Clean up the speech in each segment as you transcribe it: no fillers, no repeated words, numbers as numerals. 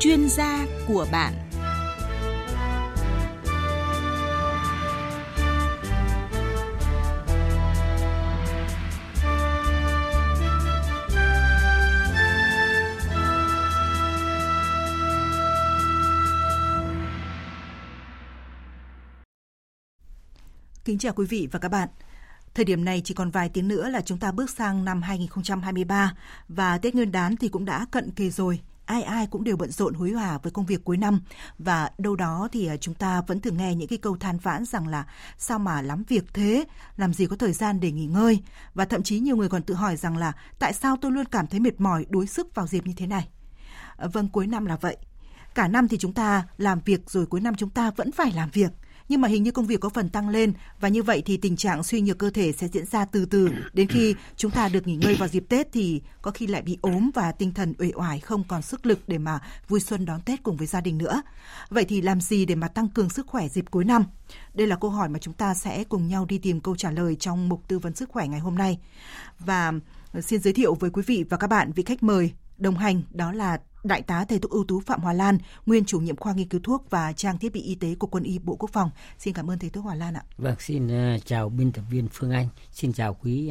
chuyên gia của bạn. Kính chào quý vị và các bạn. Thời điểm này chỉ còn vài tiếng nữa là chúng ta bước sang năm 2023 và Tết Nguyên đán thì cũng đã cận kề rồi. Ai cũng đều bận rộn hối hả với công việc cuối năm và đâu đó thì chúng ta vẫn thường nghe những cái câu than vãn rằng là sao mà lắm việc thế, làm gì có thời gian để nghỉ ngơi, và thậm chí nhiều người còn tự hỏi rằng là tại sao tôi luôn cảm thấy mệt mỏi, đuối sức vào dịp như thế này. Vâng, cuối năm là vậy. Cả năm thì chúng ta làm việc rồi cuối năm chúng ta vẫn phải làm việc. Nhưng mà hình như công việc có phần tăng lên và như vậy thì tình trạng suy nhược cơ thể sẽ diễn ra từ từ đến khi chúng ta được nghỉ ngơi vào dịp Tết thì có khi lại bị ốm và tinh thần uể oải, không còn sức lực để mà vui xuân đón Tết cùng với gia đình nữa. Vậy thì làm gì để mà tăng cường sức khỏe dịp cuối năm? Đây là câu hỏi mà chúng ta sẽ cùng nhau đi tìm câu trả lời trong mục tư vấn sức khỏe ngày hôm nay. Và xin giới thiệu với quý vị và các bạn vị khách mời đồng hành, đó là Đại tá thầy thuốc ưu tú Phạm Hòa Lan, nguyên chủ nhiệm khoa nghiên cứu thuốc và trang thiết bị y tế của Quân y Bộ Quốc phòng. Xin cảm ơn thầy thuốc Hòa Lan ạ. Vâng, xin chào biên tập viên Phương Anh, xin chào quý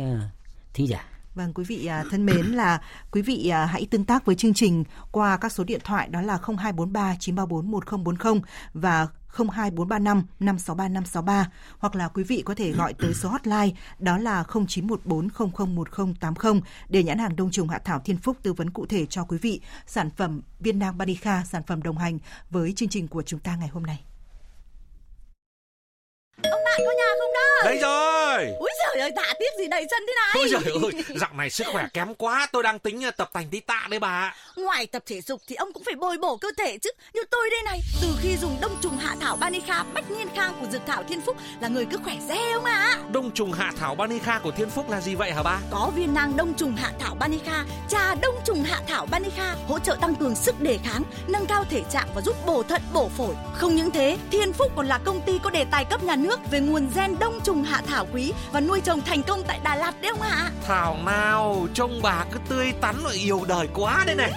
thính giả. Vâng, quý vị thân mến, là quý vị hãy tương tác với chương trình qua các số điện thoại, đó là 0243 934 1040 và 02435 563 563, hoặc là quý vị có thể gọi tới số hotline đó là 0914 00 1080 để nhãn hàng Đông trùng hạ thảo Thiên Phúc tư vấn cụ thể cho quý vị sản phẩm viên nang Banicha, sản phẩm đồng hành với chương trình của chúng ta ngày hôm nay. Ông bạn có nhà không đó? Đấy rồi. Úi giời ơi, tạ tiếp gì đầy chân thế này. Úi giời ơi, dạo này sức khỏe kém quá. Tôi đang tính tập tành tí tạ đấy bà. Ngoài tập thể dục thì ông cũng phải bồi bổ cơ thể chứ. Như tôi đây này, từ khi dùng đông trùng hạ thảo Banicha bách niên khang của dược thảo Thiên Phúc là người cứ khỏe re ông ạ. Đông trùng hạ thảo Banicha của Thiên Phúc là gì vậy hả bà? Có viên nang đông trùng hạ thảo Banicha, trà đông trùng hạ thảo Banicha hỗ trợ tăng cường sức đề kháng, nâng cao thể trạng và giúp bổ thận bổ phổi. Không những thế, Thiên Phúc còn là công ty có đề tài cấp nhà nước về nguồn gen đông trùng hạ thảo quý và nuôi trồng thành công tại Đà Lạt đấy ông ạ. Thảo nào trông bà cứ tươi tắn và yêu đời quá đấy này.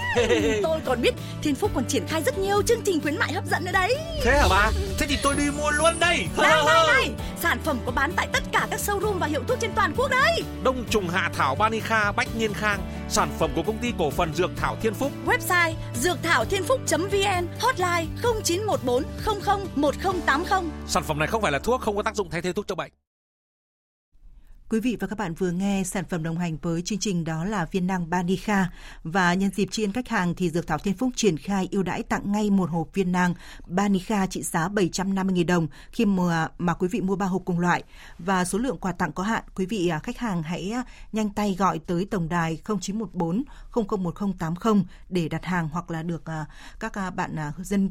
Tôi còn biết Thiên Phúc còn triển khai rất nhiều chương trình khuyến mại hấp dẫn nữa đấy. Thế hả bà? Thế thì tôi đi mua luôn đây. Này, sản phẩm có bán tại tất cả các showroom và hiệu thuốc trên toàn quốc đấy. Đông trùng hạ thảo Banicha bách niên khang, sản phẩm của công ty cổ phần dược thảo Thiên Phúc. Website dượcthảothienphuc.vn, hotline 0914 00 1080. Sản phẩm này không phải là thuốc, không có tác dụng thay thế thuốc chữa bệnh. Quý vị và các bạn vừa nghe sản phẩm đồng hành với chương trình, đó là viên nang Banicha, và nhân dịp tri ân khách hàng thì Dược Thảo Thiên Phúc triển khai ưu đãi tặng ngay một hộp viên nang Banicha trị giá 750.000 đồng khi mà quý vị mua 3 hộp cùng loại, và số lượng quà tặng có hạn. Quý vị khách hàng hãy nhanh tay gọi tới tổng đài 0914 001080 để đặt hàng, hoặc là được các bạn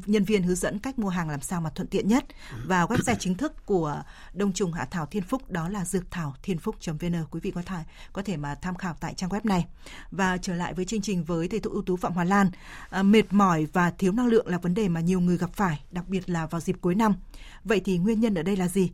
nhân viên hướng dẫn cách mua hàng làm sao mà thuận tiện nhất. Và website chính thức của Đông trùng hạ thảo Thiên Phúc đó là dượcthảothienphuc.vn. Quý vị có thể mà tham khảo tại trang web này. Và trở lại với chương trình với thầy thuốc ưu tú Phạm Hòa Lan. Mệt mỏi và thiếu năng lượng là vấn đề mà nhiều người gặp phải, đặc biệt là vào dịp cuối năm. Vậy thì nguyên nhân ở đây là gì?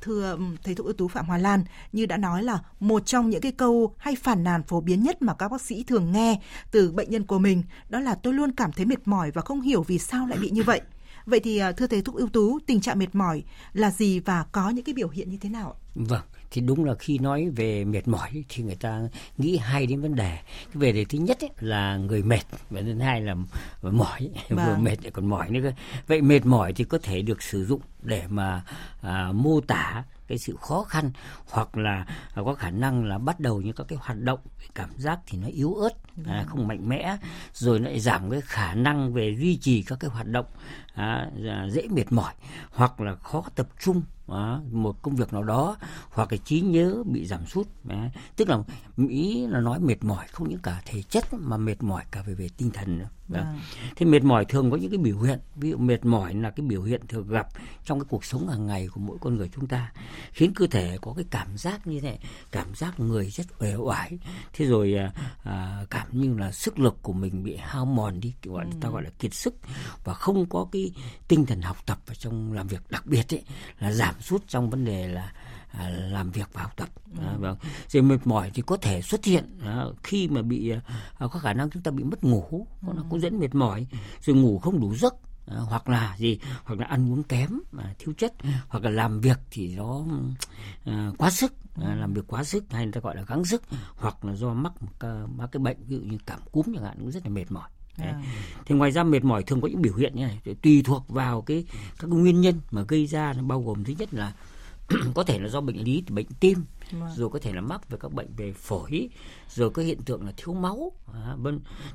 Thưa thầy thuốc ưu tú Phạm Hòa Lan, như đã nói là một trong những cái câu hay phàn nàn phổ biến nhất mà các bác sĩ thường nghe từ bệnh nhân của mình đó là tôi luôn cảm thấy mệt mỏi và không hiểu vì sao lại bị như vậy. Vậy thì thưa thầy thuốc ưu tú, tình trạng mệt mỏi là gì và có những cái biểu hiện như thế nào? Vâng, thì đúng là khi nói về mệt mỏi thì người ta nghĩ hay đến vấn đề. Cái về đề thứ nhất ấy, là người mệt, và thứ hai là mỏi, vừa mệt lại còn mỏi nữa. Vậy mệt mỏi thì có thể được sử dụng để mà mô tả cái sự khó khăn, hoặc là có khả năng là bắt đầu những các cái hoạt động, cảm giác thì nó yếu ớt, không mạnh mẽ, rồi lại giảm cái khả năng về duy trì các cái hoạt động, dễ mệt mỏi, hoặc là khó tập trung một công việc nào đó, hoặc là trí nhớ bị giảm sút. Tức là Mỹ là nói mệt mỏi không những cả thể chất mà mệt mỏi cả về tinh thần nữa. Thế mệt mỏi thường có những cái biểu hiện, ví dụ mệt mỏi là cái biểu hiện thường gặp trong cái cuộc sống hàng ngày của mỗi con người chúng ta, khiến cơ thể có cái cảm giác như thế, cảm giác người rất uể oải, thế rồi cảm như là sức lực của mình bị hao mòn đi, ta gọi là kiệt sức, và không có cái tinh thần học tập và trong làm việc, đặc biệt ấy là giảm sút trong vấn đề là làm việc và học tập. Vâng. Rồi mệt mỏi thì có thể xuất hiện khi mà bị có khả năng chúng ta bị mất ngủ, nó cũng dẫn mệt mỏi, rồi ngủ không đủ giấc, hoặc là gì, hoặc là ăn uống kém, thiếu chất, hoặc là làm việc thì nó quá sức, làm việc quá sức hay người ta gọi là gắng sức, hoặc là do mắc một cái bệnh ví dụ như cảm cúm chẳng hạn, cũng rất là mệt mỏi. Thì ngoài ra mệt mỏi thường có những biểu hiện như này, tùy thuộc vào các nguyên nhân mà gây ra, bao gồm thứ nhất là có thể là do bệnh lý, bệnh tim, rồi có thể là mắc về các bệnh về phổi, rồi có hiện tượng là thiếu máu,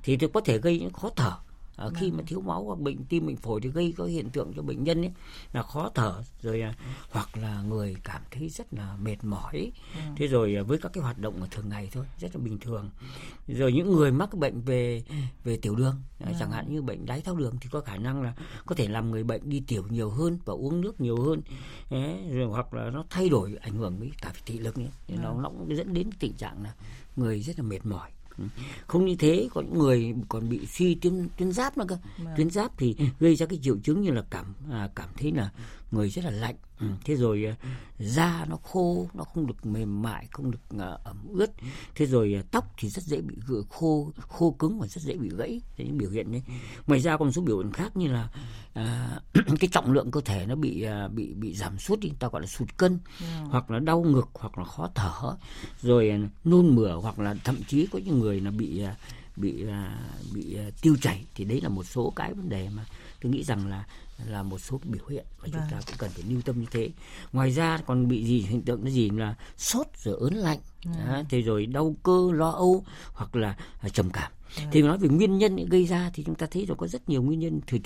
thì có thể gây những khó thở. Khi mà thiếu máu hoặc bệnh tim, bệnh phổi thì gây có hiện tượng cho bệnh nhân ấy là khó thở, rồi hoặc là người cảm thấy rất là mệt mỏi. Thế rồi với các cái hoạt động ở thường ngày thôi, rất là bình thường. Rồi những người mắc bệnh về tiểu đường, chẳng hạn như bệnh đái tháo đường thì có khả năng là có thể làm người bệnh đi tiểu nhiều hơn và uống nước nhiều hơn. Rồi hoặc là nó thay đổi ảnh hưởng với cả thị lực nữa. Nó cũng dẫn đến tình trạng là người rất là mệt mỏi. Không như thế, có những người còn bị suy tuyến giáp nữa cơ. Tuyến giáp thì gây ra cái triệu chứng như là cảm thấy là người rất là lạnh. Thế rồi da nó khô, nó không được mềm mại, không được ẩm ướt. Thế rồi tóc thì rất dễ bị khô cứng và rất dễ bị gãy. Thế những biểu hiện đấy. Ngoài ra còn một số biểu hiện khác như là cái trọng lượng cơ thể nó bị giảm sút, chúng ta gọi là sụt cân, hoặc là đau ngực, hoặc là khó thở, rồi nôn mửa, hoặc là thậm chí có những người là bị tiêu chảy. Thì đấy là một số cái vấn đề mà tôi nghĩ rằng là một số biểu hiện và chúng ta cũng cần phải lưu tâm như thế. Ngoài ra còn bị gì, hiện tượng nó gì là sốt rồi ớn lạnh, thế rồi đau cơ, lo âu, hoặc là trầm cảm. Thì nói về nguyên nhân gây ra thì chúng ta thấy rồi có rất nhiều nguyên nhân. Thì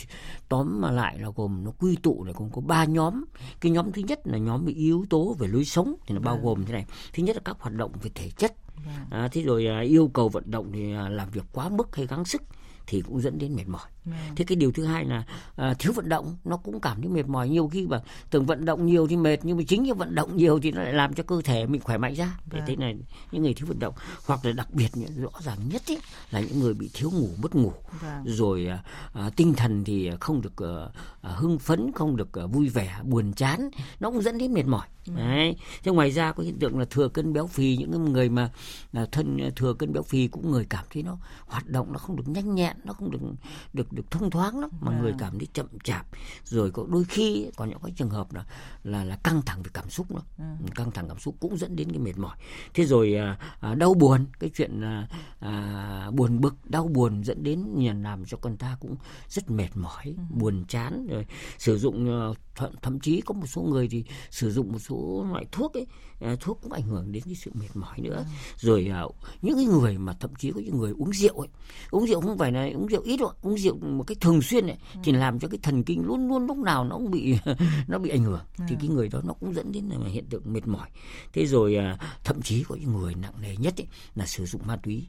tóm mà lại là gồm, nó quy tụ là gồm có 3 nhóm. Cái nhóm thứ nhất là nhóm bị yếu tố về lối sống thì nó bao gồm thế này. Thứ nhất là các hoạt động về thể chất. Thế rồi yêu cầu vận động thì làm việc quá mức hay gắng sức thì cũng dẫn đến mệt mỏi. Thế cái điều thứ hai là thiếu vận động, nó cũng cảm thấy mệt mỏi. Nhiều khi mà tưởng vận động nhiều thì mệt, nhưng mà chính như vận động nhiều thì nó lại làm cho cơ thể mình khỏe mạnh ra. Thế này những người thiếu vận động, hoặc là đặc biệt rõ ràng nhất ý, là những người bị thiếu ngủ, mất ngủ, rồi tinh thần thì không được hưng phấn, không được vui vẻ, buồn chán, nó cũng dẫn đến mệt mỏi. Đấy. Thế ngoài ra có hiện tượng là thừa cân béo phì. Những người mà thừa cân béo phì cũng người cảm thấy nó hoạt động nó không được nhanh nhẹn, nó không được thông thoáng lắm, mà người cảm thấy chậm chạp. Rồi có đôi khi còn những cái trường hợp là căng thẳng về cảm xúc nữa. Căng thẳng cảm xúc cũng dẫn đến cái mệt mỏi. Thế rồi đau buồn, cái chuyện buồn bực, đau buồn dẫn đến làm cho con ta cũng rất mệt mỏi, buồn chán. Rồi sử dụng thậm chí có một số người thì sử dụng một số loại thuốc ấy, thuốc cũng ảnh hưởng đến cái sự mệt mỏi nữa. Rồi những cái người mà thậm chí có những người uống rượu ấy, uống rượu không phải là uống rượu ít đâu, uống rượu một cái thường xuyên ấy, thì làm cho cái thần kinh luôn luôn lúc nào nó cũng bị ảnh hưởng. Thì cái người đó nó cũng dẫn đến hiện tượng mệt mỏi. Thế rồi thậm chí có những người nặng nề nhất ấy, là sử dụng ma túy.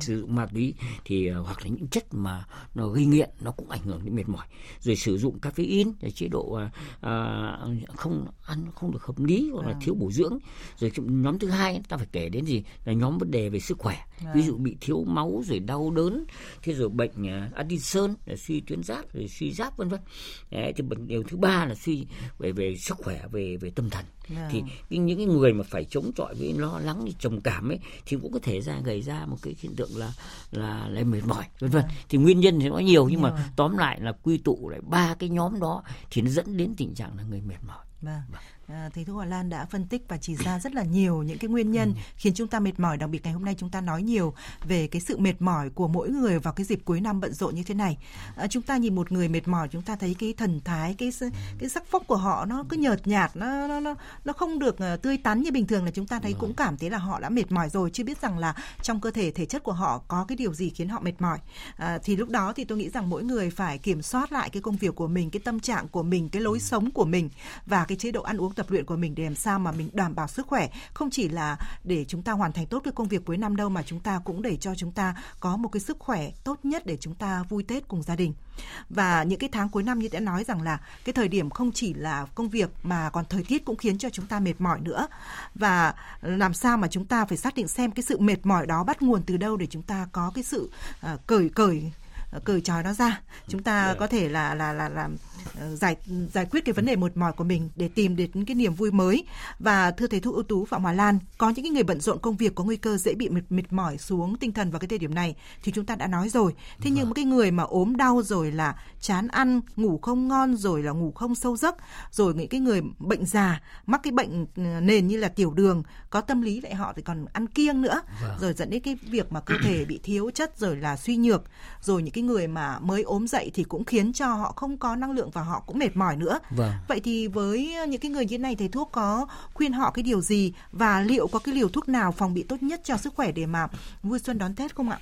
Sử dụng ma túy thì hoặc là những chất mà nó gây nghiện, nó cũng ảnh hưởng đến mệt mỏi. Rồi sử dụng caffeine, chế độ không ăn không được hợp lý, hoặc là thiếu bổ dưỡng. Rồi nhóm thứ hai ta phải kể đến gì là nhóm vấn đề về sức khỏe, ví dụ bị thiếu máu, rồi đau đớn, thế rồi bệnh Addison, suy tuyến giáp, rồi suy giáp vân vân. Thì điều thứ ba là suy về sức khỏe, về tâm thần. Thì những cái người mà phải chống chọi với lo lắng, trầm cảm ấy, thì cũng có thể gây ra một cái hiện tượng là mệt mỏi vân vân. Thì nguyên nhân thì nó nhiều, nhưng mà tóm lại là quy tụ lại 3 cái nhóm đó thì nó dẫn đến tình trạng là người mệt mỏi. Thầy Thu Hòa Lan đã phân tích và chỉ ra rất là nhiều những cái nguyên nhân khiến chúng ta mệt mỏi. Đặc biệt ngày hôm nay chúng ta nói nhiều về cái sự mệt mỏi của mỗi người vào cái dịp cuối năm bận rộn như thế này. Chúng ta nhìn một người mệt mỏi, chúng ta thấy cái thần thái, cái sắc phóc của họ nó cứ nhợt nhạt, nó không được tươi tắn như bình thường, là chúng ta thấy cũng cảm thấy là họ đã mệt mỏi rồi, chứ biết rằng là trong cơ thể, thể chất của họ có cái điều gì khiến họ mệt mỏi. Thì lúc đó thì tôi nghĩ rằng mỗi người phải kiểm soát lại cái công việc của mình, cái tâm trạng của mình, cái lối sống của mình và cái chế độ ăn uống tập luyện của mình, để làm sao mà mình đảm bảo sức khỏe, không chỉ là để chúng ta hoàn thành tốt cái công việc cuối năm đâu, mà chúng ta cũng để cho chúng ta có một cái sức khỏe tốt nhất để chúng ta vui Tết cùng gia đình. Và những cái tháng cuối năm như đã nói rằng là cái thời điểm không chỉ là công việc mà còn thời tiết cũng khiến cho chúng ta mệt mỏi nữa. Và làm sao mà chúng ta phải xác định xem cái sự mệt mỏi đó bắt nguồn từ đâu để chúng ta có cái sự cởi cởi trói nó ra. Chúng ta có thể là giải quyết cái vấn đề mệt mỏi của mình để tìm đến cái niềm vui mới. Và thưa thầy thuốc ưu tú Phạm Hòa Lan, có những cái người bận rộn công việc có nguy cơ dễ bị mệt mỏi xuống tinh thần vào cái thời điểm này thì chúng ta đã nói rồi. Thế nhưng mà cái người mà ốm đau rồi là chán ăn, ngủ không ngon rồi là ngủ không sâu giấc, rồi những cái người bệnh già mắc cái bệnh nền như là tiểu đường, có tâm lý lại họ thì còn ăn kiêng nữa, rồi dẫn đến cái việc mà cơ thể bị thiếu chất rồi là suy nhược, rồi những cái người mà mới ốm dậy thì cũng khiến cho họ không có năng lượng và họ cũng mệt mỏi nữa. Vậy thì với những cái người như thế này, thầy thuốc có khuyên họ cái điều gì và liệu có cái liều thuốc nào phòng bị tốt nhất cho sức khỏe để mà vui xuân đón Tết không ạ?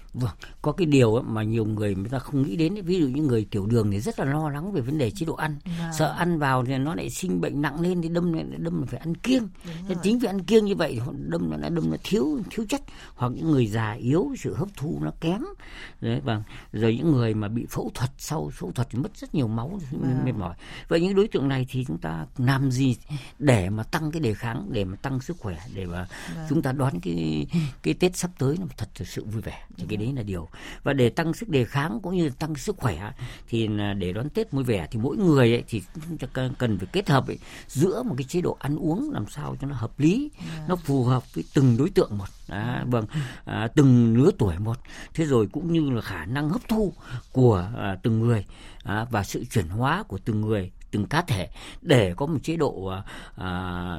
Có cái điều mà nhiều người ta không nghĩ đến, ví dụ những người tiểu đường thì rất là lo lắng về vấn đề chế độ ăn, sợ ăn vào thì nó lại sinh bệnh nặng lên, thì đâm phải ăn kiêng. Chính vì ăn kiêng như vậy thì đâm nó thiếu chất, hoặc những người già yếu sự hấp thu nó kém. Đấy, và rồi những người mà bị phẫu thuật, sau phẫu thuật thì mất rất nhiều máu, mệt mỏi. Vậy những đối tượng này thì chúng ta làm gì để mà tăng cái đề kháng, để mà tăng sức khỏe, để mà chúng ta đón cái Tết sắp tới nó thật sự vui vẻ. Thì cái đấy là điều. Và để tăng sức đề kháng cũng như tăng sức khỏe thì để đón Tết vui vẻ thì mỗi người ấy, thì chúng ta cần phải kết hợp giữa một cái chế độ ăn uống làm sao cho nó hợp lý, nó phù hợp với từng đối tượng một, từng lứa tuổi một, thế rồi cũng như là khả năng hấp thu của từng người và sự chuyển hóa của từng người, từng cá thể, để có một chế độ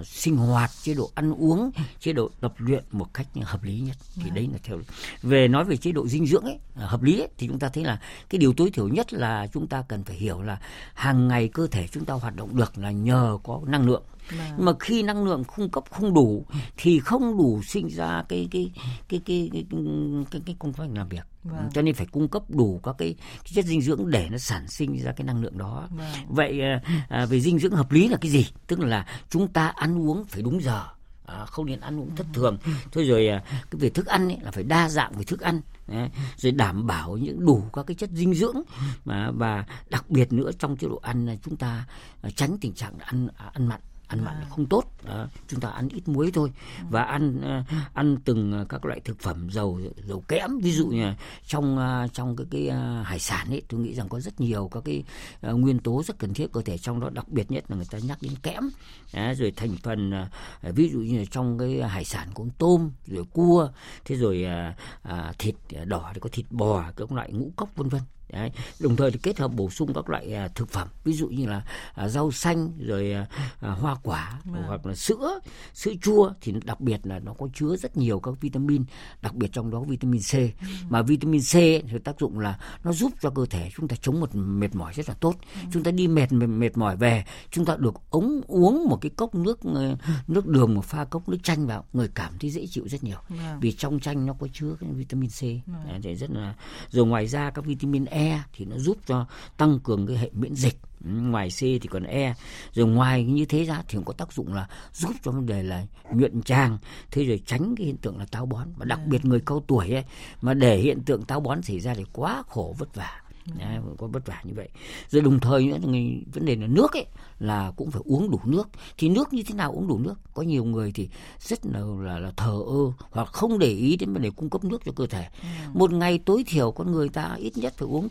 sinh hoạt, chế độ ăn uống, chế độ tập luyện một cách hợp lý nhất. Thì đấy là theo về nói về chế độ dinh dưỡng ấy, hợp lý ấy, thì chúng ta thấy là cái điều tối thiểu nhất là chúng ta cần phải hiểu là hàng ngày cơ thể chúng ta hoạt động được là nhờ có năng lượng. Nhưng mà khi năng lượng cung cấp không đủ thì không đủ sinh ra cái công tác làm việc. Cho nên phải cung cấp đủ các cái chất dinh dưỡng để nó sản sinh ra cái năng lượng đó. Vậy về dinh dưỡng hợp lý là cái gì? Tức là chúng ta ăn uống phải đúng giờ, không nên ăn uống thất thường. Thôi rồi cái về thức ăn ấy, là phải đa dạng về thức ăn. Đấy, rồi đảm bảo những đủ các cái chất dinh dưỡng và đặc biệt nữa trong chế độ ăn là chúng ta tránh tình trạng ăn mặn. Ăn mặn không tốt, chúng ta ăn ít muối thôi và ăn từng các loại thực phẩm dầu kẽm, ví dụ như trong cái hải sản ấy, tôi nghĩ rằng có rất nhiều các cái nguyên tố rất cần thiết cơ thể, trong đó đặc biệt nhất là người ta nhắc đến kẽm, rồi thành phần ví dụ như trong cái hải sản có tôm, rồi cua, thế rồi thịt đỏ thì có thịt bò, các loại ngũ cốc vân vân. Đấy. Đồng thời thì kết hợp bổ sung các loại thực phẩm, ví dụ như là rau xanh, rồi hoa quả, hoặc là sữa chua, thì đặc biệt là nó có chứa rất nhiều các vitamin, đặc biệt trong đó vitamin C. Mà vitamin C thì tác dụng là nó giúp cho cơ thể chúng ta chống một mệt mỏi rất là tốt. Chúng ta đi mệt mỏi về, chúng ta được uống một cái cốc nước đường, một pha cốc nước chanh vào, người cảm thấy dễ chịu rất nhiều. Vì trong chanh nó có chứa cái vitamin C. Đấy, rất là... Rồi ngoài ra các vitamin E thì nó giúp cho tăng cường cái hệ miễn dịch. Ngoài C thì còn E. Rồi ngoài như thế ra thì có tác dụng là giúp cho vấn đề là nhuận tràng. Thế rồi tránh cái hiện tượng là táo bón. Và đặc biệt người cao tuổi ấy, mà để hiện tượng táo bón xảy ra thì quá khổ vất vả. Đấy, có vất vả như vậy. Rồi đồng thời nữa, vấn đề là nước ấy, là cũng phải uống đủ nước. Thì nước như thế nào uống đủ nước? Có nhiều người thì rất là thờ ơ hoặc không để ý đến vấn đề cung cấp nước cho cơ thể. Một ngày tối thiểu con người ta ít nhất phải uống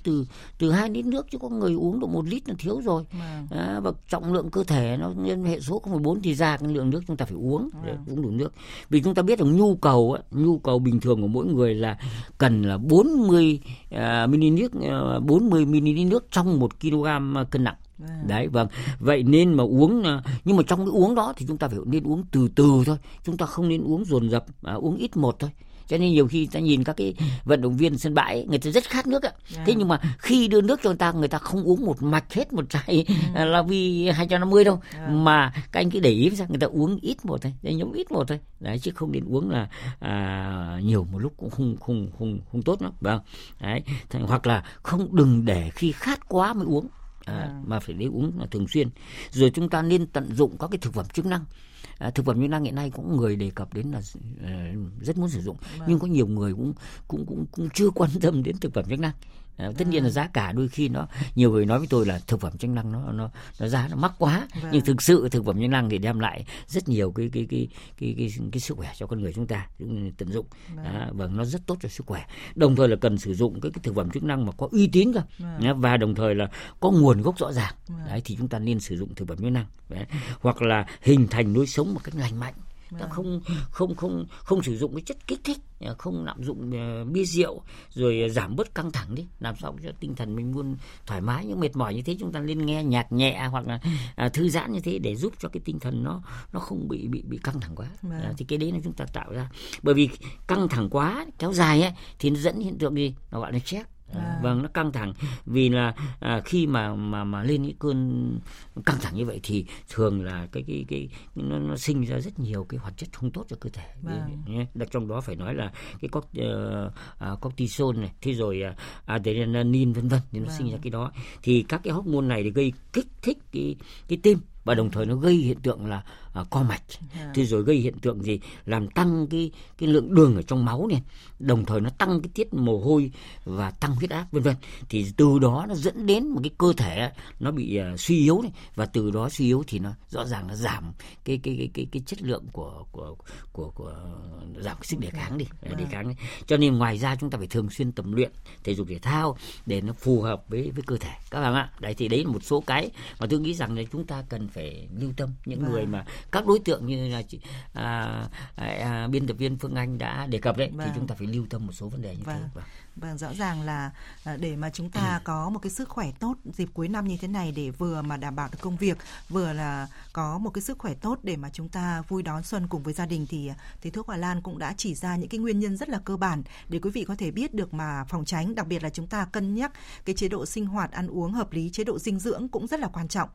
từ 2 lít nước, chứ có người uống được 1 lít là thiếu rồi. Và trọng lượng cơ thể nó nhân hệ số 0,4 thì ra cái lượng nước chúng ta phải uống để uống đủ nước. Vì chúng ta biết rằng nhu cầu bình thường của mỗi người là cần là 40 ml nước trong 1 kg cân nặng. Đấy, vậy nên mà uống, nhưng mà trong cái uống đó thì chúng ta phải nên uống từ từ thôi, chúng ta không nên uống dồn dập, uống ít một thôi. Cho nên nhiều khi ta nhìn các cái vận động viên sân bãi ấy, người ta rất khát nước ạ. Thế nhưng mà khi đưa nước cho người ta không uống một mạch hết một chai La Vi 250 đâu. Mà các anh cứ để ý ra, người ta uống ít một thôi, nhóm ít một thôi. Đấy, chứ không nên uống là nhiều một lúc cũng không tốt lắm. Đấy, hoặc là đừng để khi khát quá mới uống. Mà phải để uống thường xuyên. Rồi chúng ta nên tận dụng các cái thực phẩm chức năng. thực phẩm chức năng hiện nay có người đề cập đến là rất muốn sử dụng, nhưng có nhiều người cũng chưa quan tâm đến thực phẩm chức năng. Tất nhiên là giá cả đôi khi nó, nhiều người nói với tôi là thực phẩm chức năng nó giá nó mắc quá, nhưng thực sự thực phẩm chức năng thì đem lại rất nhiều cái sức khỏe cho con người chúng ta, tận dụng nó rất tốt cho sức khỏe. Đồng thời là cần sử dụng cái thực phẩm chức năng mà có uy tín cơ, và đồng thời là có nguồn gốc rõ ràng. Đấy, thì chúng ta nên sử dụng thực phẩm chức năng. Đấy. Hoặc là hình thành lối sống một cách lành mạnh, ta không sử dụng cái chất kích thích, không lạm dụng bia rượu, rồi giảm bớt căng thẳng đi, làm sao cho tinh thần mình luôn thoải mái. Những mệt mỏi như thế chúng ta nên nghe nhạc nhẹ hoặc là thư giãn như thế để giúp cho cái tinh thần nó không bị căng thẳng quá. Thì cái đấy nó chúng ta tạo ra, bởi vì căng thẳng quá kéo dài ấy thì nó dẫn hiện tượng gì nó gọi là stress. Nó căng thẳng, vì là khi mà lên cái cơn căng thẳng như vậy thì thường là nó sinh ra rất nhiều cái hoạt chất không tốt cho cơ thể. Đặc trong đó phải nói là cái cortisol này, thế rồi adrenaline vân vân, thì nó sinh ra cái đó. Thì các cái hormone này để gây kích thích cái tim, và đồng thời nó gây hiện tượng là co mạch, thế rồi gây hiện tượng gì làm tăng cái lượng đường ở trong máu này, đồng thời nó tăng cái tiết mồ hôi và tăng huyết áp vân vân. Thì từ đó nó dẫn đến một cái cơ thể nó bị suy yếu này, và từ đó suy yếu thì nó rõ ràng nó giảm cái chất lượng của giảm cái sức đề kháng đi, Cho nên ngoài ra chúng ta phải thường xuyên tập luyện thể dục thể thao để nó phù hợp với cơ thể các bạn ạ. Đấy, thì đấy là một số cái mà tôi nghĩ rằng là chúng ta cần phải lưu tâm. Những người mà các đối tượng như là biên tập viên Phương Anh đã đề cập đấy, thì chúng ta phải lưu tâm một số vấn đề như thế. Rõ ràng là để mà chúng ta có một cái sức khỏe tốt dịp cuối năm như thế này, để vừa mà đảm bảo được công việc, vừa là có một cái sức khỏe tốt để mà chúng ta vui đón xuân cùng với gia đình, thì thầy thuốc Hòa Lan cũng đã chỉ ra những cái nguyên nhân rất là cơ bản để quý vị có thể biết được mà phòng tránh. Đặc biệt là chúng ta cân nhắc cái chế độ sinh hoạt ăn uống hợp lý, chế độ dinh dưỡng cũng rất là quan trọng.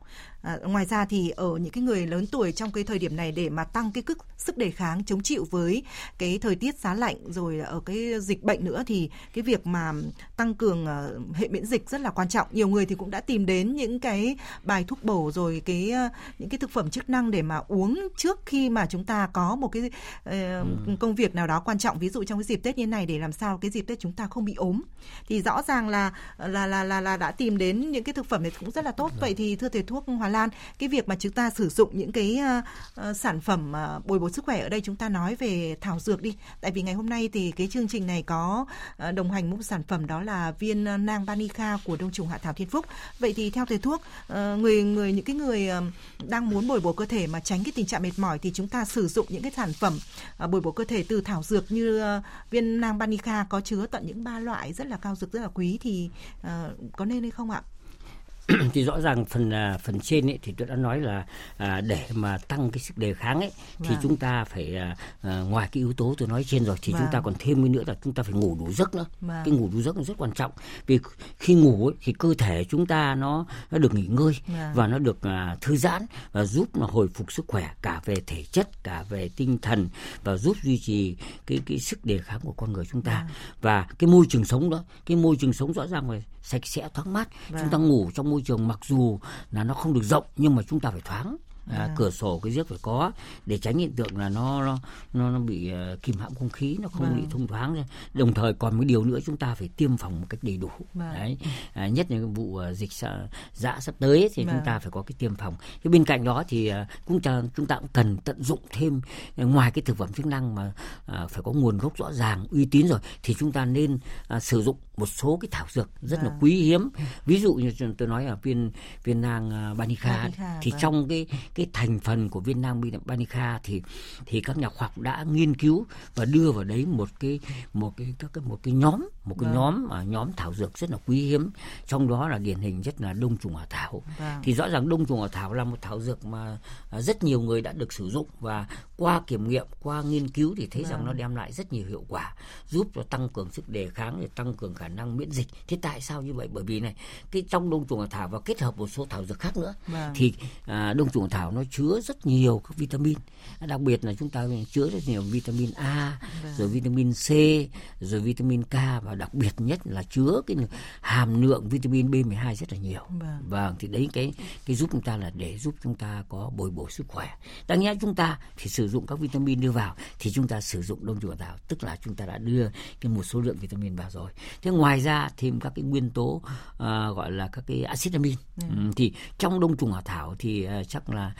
Ngoài ra thì ở những cái người lớn tuổi trong cái thời điểm này, để mà tăng cái sức đề kháng chống chịu với cái thời tiết giá lạnh rồi ở cái dịch bệnh nữa, thì cái việc mà tăng cường hệ miễn dịch rất là quan trọng. Nhiều người thì cũng đã tìm đến những cái bài thuốc bổ rồi những cái thực phẩm chức năng để mà uống trước khi mà chúng ta có một cái công việc nào đó quan trọng, ví dụ trong cái dịp Tết như này, để làm sao cái dịp Tết chúng ta không bị ốm. Thì rõ ràng là đã tìm đến những cái thực phẩm này cũng rất là tốt. Vậy thì thưa thầy thuốc Hòa Lan, cái việc mà chúng ta sử dụng những cái sản phẩm bồi bổ sức khỏe, ở đây chúng ta nói về thảo dược đi, tại vì ngày hôm nay thì cái chương trình này có đồng hành một sản phẩm, đó là viên nang Banicha của đông trùng hạ thảo Thiên Phúc. Vậy thì theo thầy thuốc, những người đang muốn bồi bổ cơ thể mà tránh cái tình trạng mệt mỏi, thì chúng ta sử dụng những cái sản phẩm bồi bổ cơ thể từ thảo dược như viên nang Banicha có chứa tận những 3 loại rất là cao dược, rất là quý, thì có nên hay không ạ? Thì rõ ràng phần trên ấy, thì tôi đã nói là để mà tăng cái sức đề kháng ấy, thì chúng ta phải ngoài cái yếu tố tôi nói trên rồi, thì chúng ta còn thêm cái nữa là chúng ta phải ngủ đủ giấc nữa. Cái ngủ đủ giấc là rất quan trọng, vì khi ngủ ấy, thì cơ thể chúng ta nó được nghỉ ngơi và nó được thư giãn, và giúp nó hồi phục sức khỏe cả về thể chất cả về tinh thần, và giúp duy trì cái sức đề kháng của con người chúng ta. Và cái môi trường sống đó, cái môi trường sống rõ ràng là sạch sẽ thoáng mát. Chúng ta ngủ trong môi trường mặc dù là nó không được rộng, nhưng mà chúng ta phải thoáng. Cửa sổ cái giếc phải có, để tránh hiện tượng là nó bị kìm hãm không khí, nó không bị thông thoáng. Đồng thời còn một điều nữa, chúng ta phải tiêm phòng một cách đầy đủ. Đấy, nhất là vụ dịch dã sắp tới ấy, thì chúng ta phải có cái tiêm phòng. Thế bên cạnh đó thì chúng ta cũng cần tận dụng thêm, ngoài cái thực phẩm chức năng mà phải có nguồn gốc rõ ràng, uy tín rồi, thì chúng ta nên sử dụng một số cái thảo dược rất là quý hiếm. Ví dụ như tôi nói là viên nang Banicha, thì trong cái thành phần của viên nang Banicha thì các nhà khoa học đã nghiên cứu và đưa vào đấy một nhóm thảo dược rất là quý hiếm, trong đó là điển hình nhất là đông trùng hạ thảo. Thì rõ ràng đông trùng hạ thảo là một thảo dược mà rất nhiều người đã được sử dụng, và qua kiểm nghiệm, qua nghiên cứu thì thấy rằng nó đem lại rất nhiều hiệu quả, giúp cho tăng cường sức đề kháng, để tăng cường khả năng miễn dịch. Thế tại sao như vậy? Bởi vì này, cái trong đông trùng hạ thảo và kết hợp một số thảo dược khác nữa, thì đông trùng hạ thảo thảo nó chứa rất nhiều các vitamin, đặc biệt là chúng ta chứa rất nhiều vitamin A, rồi vitamin C, rồi vitamin K, và đặc biệt nhất là chứa cái hàm lượng vitamin B12 rất là nhiều. Vâng, thì đấy cái giúp chúng ta là để giúp chúng ta có bồi bổ sức khỏe. Đáng nhẽ chúng ta thì sử dụng các vitamin đưa vào thì chúng ta sử dụng đông trùng hạ thảo, tức là chúng ta đã đưa cái một số lượng vitamin vào rồi. Thế ngoài ra thêm các cái nguyên tố gọi là các cái axit amin. Thì trong đông trùng hạ thảo thì chắc là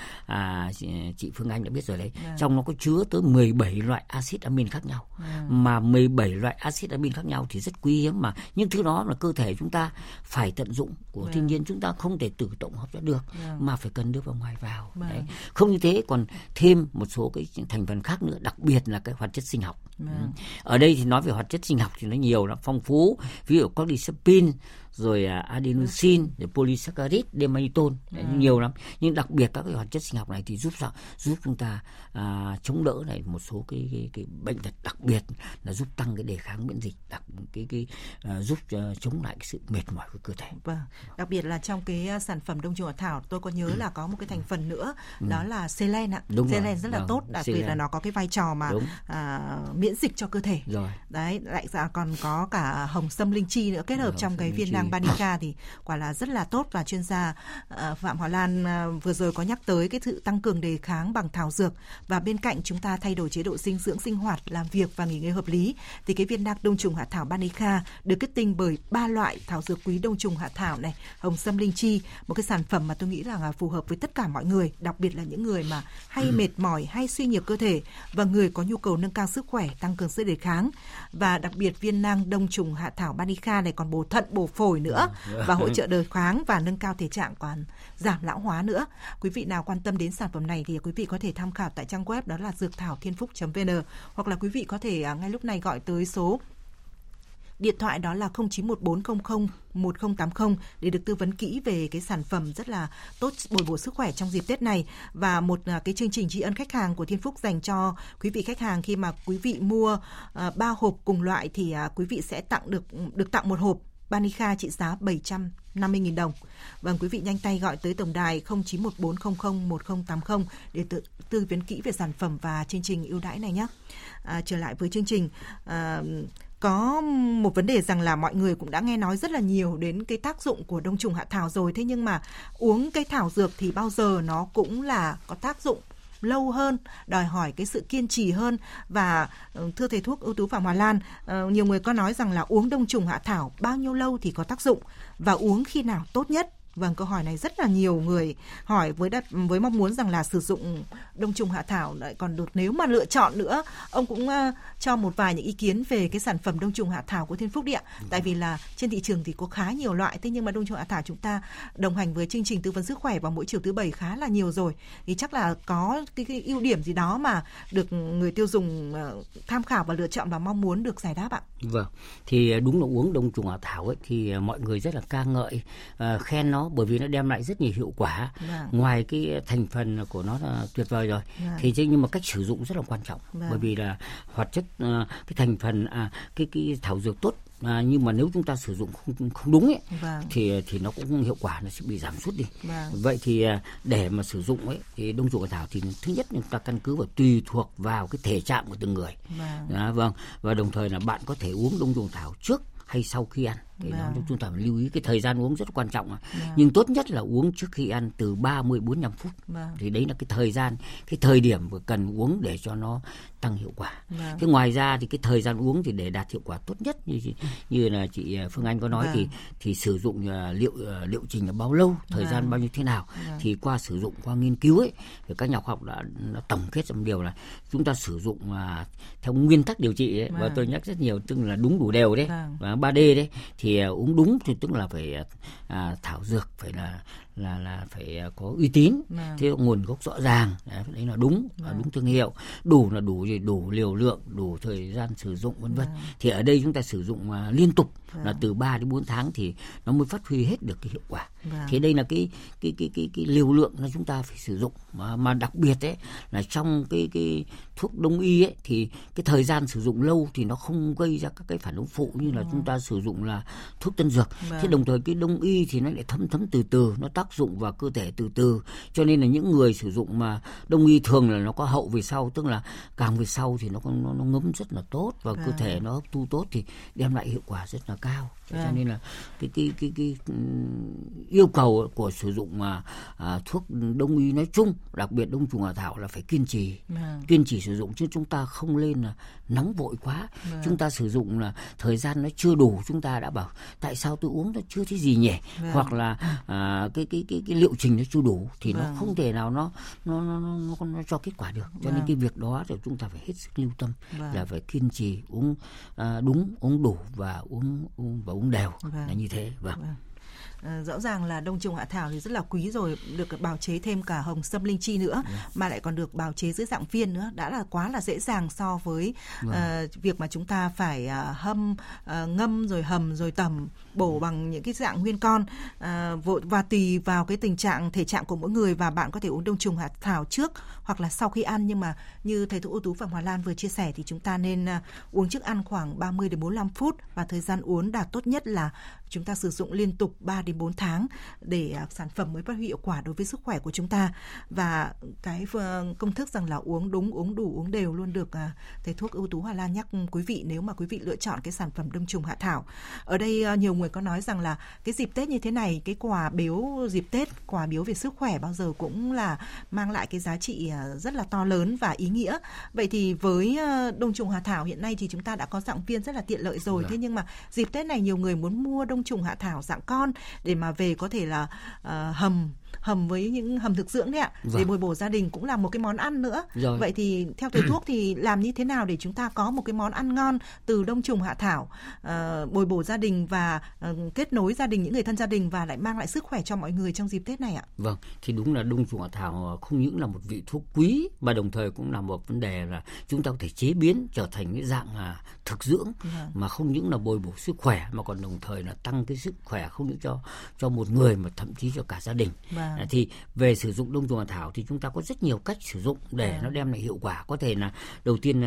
chị Phương Anh đã biết rồi đấy. Trong nó có chứa tới 17 loại axit amin khác nhau. Mà 17 loại axit amin khác nhau thì rất quý hiếm, mà những thứ đó là cơ thể chúng ta phải tận dụng của thiên nhiên, chúng ta không thể tự tổng hợp ra được, mà phải cần đưa vào ngoài vào. Đấy. Không như thế còn thêm một số cái thành phần khác nữa, đặc biệt là cái hoạt chất sinh học. Ở đây thì nói về hoạt chất sinh học thì nó nhiều, nó phong phú, ví dụ cordycepin, rồi adenosine, rồi polysaccharide, demanitol, nhiều lắm. Nhưng đặc biệt các cái hoạt chất sinh học này thì giúp chúng ta chống đỡ này một số cái bệnh tật, đặc biệt là giúp tăng cái đề kháng miễn dịch, giúp chống lại cái sự mệt mỏi của cơ thể. Vâng. Đặc biệt là trong cái sản phẩm đông trùng hạ thảo, tôi có nhớ là có một cái thành phần nữa, đó là selen ạ. Selen rất là tốt, đặc biệt là nó có cái vai trò mà miễn dịch cho cơ thể. Rồi. Đấy, lại còn có cả hồng sâm linh chi nữa kết hợp trong cái viên nang Banicha thì quả là rất là tốt, và chuyên gia Phạm Hòa Lan vừa rồi có nhắc tới cái sự tăng cường đề kháng bằng thảo dược, và bên cạnh chúng ta thay đổi chế độ dinh dưỡng, sinh hoạt, làm việc và nghỉ ngơi hợp lý thì cái viên nang đông trùng hạ thảo Banicha được kết tinh bởi 3 loại thảo dược quý đông trùng hạ thảo này, hồng sâm linh chi, một cái sản phẩm mà tôi nghĩ là phù hợp với tất cả mọi người, đặc biệt là những người mà hay mệt mỏi, hay suy nhược cơ thể và người có nhu cầu nâng cao sức khỏe, tăng cường sức đề kháng. Và đặc biệt viên nang đông trùng hạ thảo Banicha này còn bổ thận, bổ phổi nữa, và hỗ trợ đời khoáng và nâng cao thể trạng, còn giảm lão hóa nữa. Quý vị nào quan tâm đến sản phẩm này thì quý vị có thể tham khảo tại trang web, đó là dượcthảothienphuc.vn, hoặc là quý vị có thể ngay lúc này gọi tới số điện thoại đó là 0914001080 để được tư vấn kỹ về cái sản phẩm rất là tốt, bồi bổ sức khỏe trong dịp Tết này. Và một cái chương trình tri ân khách hàng của Thiên Phúc dành cho quý vị khách hàng, khi mà quý vị mua 3 hộp cùng loại thì quý vị sẽ tặng được tặng một hộp Banicha trị giá 750.000 đồng. Vâng, quý vị nhanh tay gọi tới tổng đài 0914001080 để tư vấn kỹ về sản phẩm và chương trình ưu đãi này nhé. Trở lại với chương trình, có một vấn đề rằng là mọi người cũng đã nghe nói rất là nhiều đến cái tác dụng của đông trùng hạ thảo rồi, thế nhưng mà uống cái thảo dược thì bao giờ nó cũng là có tác dụng lâu hơn, đòi hỏi cái sự kiên trì hơn. Và thưa thầy thuốc ưu tú Phạm Hòa Lan, nhiều người có nói rằng là uống đông trùng hạ thảo bao nhiêu lâu thì có tác dụng và uống khi nào tốt nhất? Vâng, câu hỏi này rất là nhiều người hỏi với mong muốn rằng là sử dụng đông trùng hạ thảo lại còn được, nếu mà lựa chọn nữa, ông cũng cho một vài những ý kiến về cái sản phẩm đông trùng hạ thảo của Thiên Phúc Điện. Tại vì là trên thị trường thì có khá nhiều loại, thế nhưng mà đông trùng hạ thảo chúng ta đồng hành với chương trình tư vấn sức khỏe vào mỗi chiều thứ 7 khá là nhiều rồi, thì chắc là có cái ưu điểm gì đó mà được người tiêu dùng tham khảo và lựa chọn và mong muốn được giải đáp ạ. Vâng, thì đúng là uống đông trùng hạ thảo ấy, thì mọi người rất là ca ngợi, khen nó, bởi vì nó đem lại rất nhiều hiệu quả. Ngoài cái thành phần của nó là tuyệt vời rồi, thì chứ nhưng mà cách sử dụng rất là quan trọng. Bởi vì là hoạt chất, cái thành phần, cái thảo dược tốt, nhưng mà nếu chúng ta sử dụng không đúng ấy, thì nó cũng hiệu quả, nó sẽ bị giảm sút đi. Vậy thì để mà sử dụng ấy thì đông trùng hạ thảo thì thứ nhất chúng ta căn cứ vào tùy thuộc vào cái thể trạng của từng người. Và đồng thời là bạn có thể uống đông trùng hạ thảo trước hay sau khi ăn. Thì đó, chúng ta phải lưu ý cái thời gian uống rất quan trọng. Nhưng tốt nhất là uống trước khi ăn từ 30-45 phút. Thì đấy là cái thời gian, cái thời điểm mà cần uống để cho nó tăng hiệu quả. Thế ngoài ra thì cái thời gian uống thì để đạt hiệu quả tốt nhất như là chị Phương Anh có nói, thì sử dụng liệu trình là bao lâu, thời gian bao nhiêu thế nào. Thì qua sử dụng, qua nghiên cứu ấy, thì các nhà khoa học đã tổng kết một điều là chúng ta sử dụng theo nguyên tắc điều trị ấy, và tôi nhắc rất nhiều, tức là đúng đủ đều đấy, và 3D đấy. Thì uống đúng thì tức là phải thảo dược phải là phải có uy tín, thế nguồn gốc rõ ràng, đấy là đúng, đúng thương hiệu, đủ là đủ gì, đủ liều lượng, đủ thời gian sử dụng, vân vân. Thì ở đây chúng ta sử dụng liên tục là từ 3 đến 4 tháng thì nó mới phát huy hết được cái hiệu quả. Thế đây là cái liều lượng là chúng ta phải sử dụng, mà đặc biệt ấy là trong cái thuốc đông y ấy thì cái thời gian sử dụng lâu thì nó không gây ra các cái phản ứng phụ như là chúng ta sử dụng là thuốc tân dược. Thế đồng thời cái đông y thì nó lại thấm từ từ, nó tác tác dụng vào cơ thể từ từ. Cho nên là những người sử dụng mà đông y thường là nó có hậu về sau, tức là càng về sau thì nó ngấm rất là tốt và cơ thể nó hấp thu tốt thì đem lại hiệu quả rất là cao. Cho nên là cái yêu cầu của sử dụng mà thuốc đông y nói chung, đặc biệt đông trùng hạ thảo là phải kiên trì sử dụng, chứ chúng ta không lên là nóng vội quá. Chúng ta sử dụng là thời gian nó chưa đủ, chúng ta đã bảo tại sao tôi uống nó chưa thấy gì nhỉ, hoặc là cái liệu trình nó chưa đủ thì nó không thể nào nó cho kết quả được. Cho nên cái việc đó thì chúng ta phải hết sức lưu tâm, là phải kiên trì uống đúng, uống đủ và uống đều là như thế. Rõ ràng là đông trùng hạ thảo thì rất là quý rồi, được bào chế thêm cả hồng sâm, linh chi nữa, mà lại còn được bào chế dưới dạng viên nữa, đã là quá là dễ dàng so với việc mà chúng ta phải ngâm rồi hầm rồi tẩm bổ bằng những cái dạng nguyên con. Và tùy vào cái tình trạng thể trạng của mỗi người, và bạn có thể uống đông trùng hạ thảo trước hoặc là sau khi ăn, nhưng mà như thầy thuốc ưu tú Phạm Hòa Lan vừa chia sẻ thì chúng ta nên uống trước ăn khoảng 30 đến 45 phút, và thời gian uống đạt tốt nhất là chúng ta sử dụng liên tục 3 đến 4 tháng để sản phẩm mới phát huy hiệu quả đối với sức khỏe của chúng ta. Và cái công thức rằng là uống đúng, uống đủ, uống đều luôn được thầy thuốc ưu tú Hòa Lan nhắc quý vị nếu mà quý vị lựa chọn cái sản phẩm đông trùng hạ thảo. Ở đây nhiều người có nói rằng là cái dịp Tết như thế này, cái quà biếu dịp Tết, quà biếu về sức khỏe bao giờ cũng là mang lại cái giá trị rất là to lớn và ý nghĩa. Vậy thì với đông trùng hạ thảo hiện nay thì chúng ta đã có dạng viên rất là tiện lợi rồi. Thế nhưng mà dịp Tết này nhiều người muốn mua đông trùng hạ thảo dạng con để mà về có thể là hầm với những hầm thực dưỡng đấy ạ, để bồi bổ gia đình, cũng là một cái món ăn nữa. Vậy thì theo thầy thuốc thì làm như thế nào để chúng ta có một cái món ăn ngon từ đông trùng hạ thảo, bồi bổ gia đình và kết nối gia đình, những người thân gia đình, và lại mang lại sức khỏe cho mọi người trong dịp Tết này ạ? Thì đúng là đông trùng hạ thảo không những là một vị thuốc quý mà đồng thời cũng là một vấn đề là chúng ta có thể chế biến trở thành cái dạng thực dưỡng, mà không những là bồi bổ sức khỏe mà còn đồng thời là tăng cái sức khỏe không những cho một người mà thậm chí cho cả gia đình. Thì về sử dụng đông trùng hạ thảo thì chúng ta có rất nhiều cách sử dụng để nó đem lại hiệu quả. Có thể là đầu tiên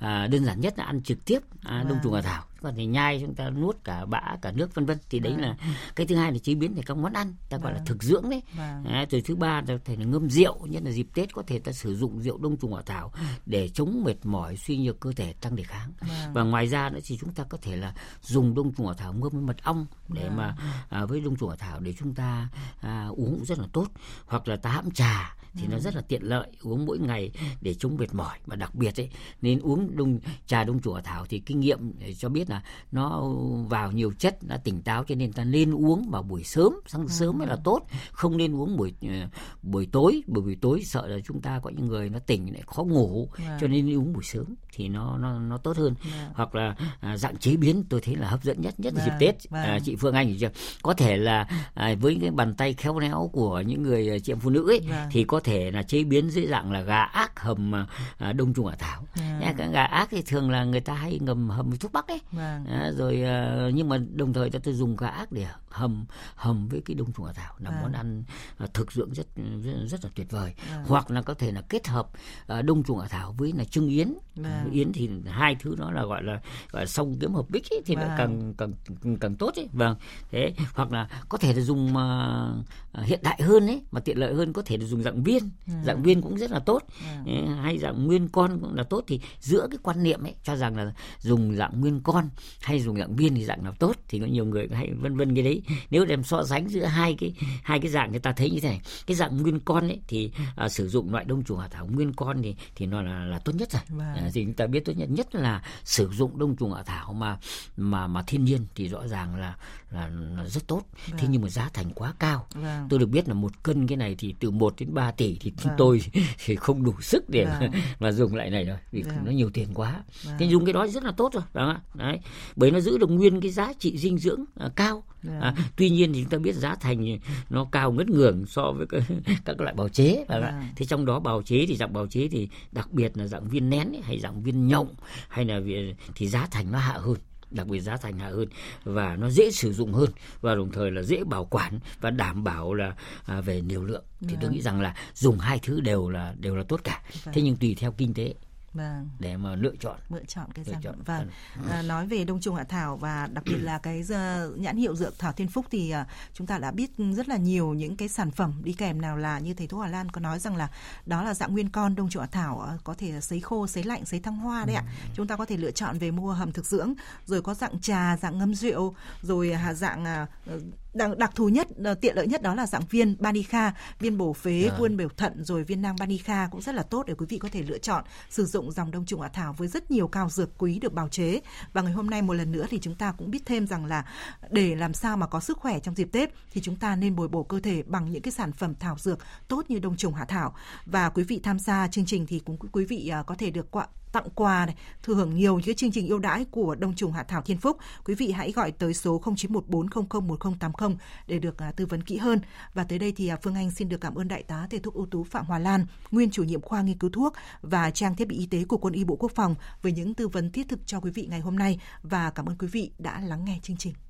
là đơn giản nhất là ăn trực tiếp đông trùng hạ thảo, còn thì nhai chúng ta nuốt cả bã cả nước vân vân, thì đấy là cái thứ hai là chế biến thành các món ăn ta gọi là thực dưỡng đấy. Rồi thứ ba là thể là ngâm rượu, nhất là dịp Tết có thể ta sử dụng rượu đông trùng hạ thảo để chống mệt mỏi, suy nhược cơ thể, tăng đề kháng. Và ngoài ra nữa thì chúng ta có thể là dùng đông trùng hạ thảo ngâm với mật ong để mà với đông trùng hạ thảo để chúng ta uống cũng rất là tốt. Hoặc là ta hãm trà thì nó rất là tiện lợi, uống mỗi ngày để chống mệt mỏi. Và đặc biệt ấy, nên uống trà đông trùng hạ thảo thì kinh nghiệm cho biết là nó vào nhiều chất, nó tỉnh táo, cho nên ta nên uống vào buổi sớm, sáng sớm mới là tốt, không nên uống buổi tối. Buổi tối sợ là chúng ta có những người nó tỉnh lại khó ngủ, cho nên uống buổi sớm thì nó tốt hơn. Hoặc là dạng chế biến tôi thấy là hấp dẫn nhất là dịp Tết. Chị Phương Anh có thể là với cái bàn tay khéo léo của những người chị em phụ nữ ấy, thì có thể là chế biến dưới dạng là gà ác hầm đông trùng hạ thảo. Gà ác thì thường là người ta hay ngầm hầm với thuốc bắc đấy. Rồi nhưng mà đồng thời tôi dùng gà ác để hầm với cái đông trùng hạ thảo là món ăn thực dưỡng rất là tuyệt vời. Hoặc là có thể là kết hợp đông trùng hạ thảo với là trứng yến. Yến thì hai thứ đó là gọi là song kiếm hợp bích ấy, thì nó càng tốt ấy. Thế hoặc là có thể là dùng hiện đại hơn ấy, mà tiện lợi hơn, có thể là dùng dạng viên. Dạng viên cũng rất là tốt, hay dạng nguyên con cũng là tốt. Thì giữa cái quan niệm ấy cho rằng là dùng dạng nguyên con hay dùng dạng viên thì dạng nào tốt, thì có nhiều người hay vân vân cái đấy. Nếu đem so sánh giữa hai cái dạng, người ta thấy như thế này, cái dạng nguyên con ấy thì sử dụng loại đông trùng hạ thảo nguyên con thì nó là tốt nhất rồi. Thì chúng ta biết tốt nhất là sử dụng đông trùng hạ thảo mà thiên nhiên thì rõ ràng là rất tốt. Thế nhưng mà giá thành quá cao. Tôi được biết là một cân cái này thì từ 1 đến 3 tỷ thì tôi thì không đủ sức để mà dùng lại này rồi, vì nó nhiều tiền quá. Thế dùng cái đó rất là tốt rồi, đúng không? Đấy, bởi nó giữ được nguyên cái giá trị dinh dưỡng cao. Tuy nhiên thì chúng ta biết giá thành nó cao ngất ngưởng so với các loại bào chế. Thế trong đó bào chế thì đặc biệt là dạng viên nén ấy, hay dạng viên nhộng hay là thì giá thành nó hạ hơn, đặc biệt giá thành hạ hơn, và nó dễ sử dụng hơn, và đồng thời là dễ bảo quản và đảm bảo là về liều lượng. Thì tôi nghĩ rằng là dùng hai thứ đều là tốt cả. Thế nhưng tùy theo kinh tế vâng, để mà lựa chọn cái sản phẩm. Vâng. Nói về đông trùng hạ thảo và đặc biệt là cái nhãn hiệu dược thảo Thiên Phúc thì chúng ta đã biết rất là nhiều những cái sản phẩm đi kèm, nào là như thầy Thuốc Hòa Lan có nói rằng là đó là dạng nguyên con đông trùng hạ thảo, có thể sấy khô, sấy lạnh, sấy thăng hoa đấy ạ. Chúng ta có thể lựa chọn về mua hầm thực dưỡng, rồi có dạng trà, dạng ngâm rượu, rồi dạng đặc thù nhất, tiện lợi nhất đó là dạng viên Banicha, viên bổ phế, viên bổ thận, rồi viên nang Banicha cũng rất là tốt để quý vị có thể lựa chọn sử dụng dòng đông trùng hạ thảo với rất nhiều cao dược quý được bào chế. Và ngày hôm nay một lần nữa thì chúng ta cũng biết thêm rằng là để làm sao mà có sức khỏe trong dịp Tết thì chúng ta nên bồi bổ cơ thể bằng những cái sản phẩm thảo dược tốt như đông trùng hạ thảo. Và quý vị tham gia chương trình thì cũng quý vị có thể được tặng quà này, thừa hưởng nhiều những cái chương trình ưu đãi của đông trùng hạ thảo Thiên Phúc. Quý vị hãy gọi tới số 0914001080 để được tư vấn kỹ hơn. Và tới đây thì Phương Anh xin được cảm ơn đại tá thầy thuốc ưu tú Phạm Hòa Lan, nguyên chủ nhiệm khoa nghiên cứu thuốc và trang thiết bị y tế của Quân y Bộ Quốc phòng với những tư vấn thiết thực cho quý vị ngày hôm nay, và cảm ơn quý vị đã lắng nghe chương trình.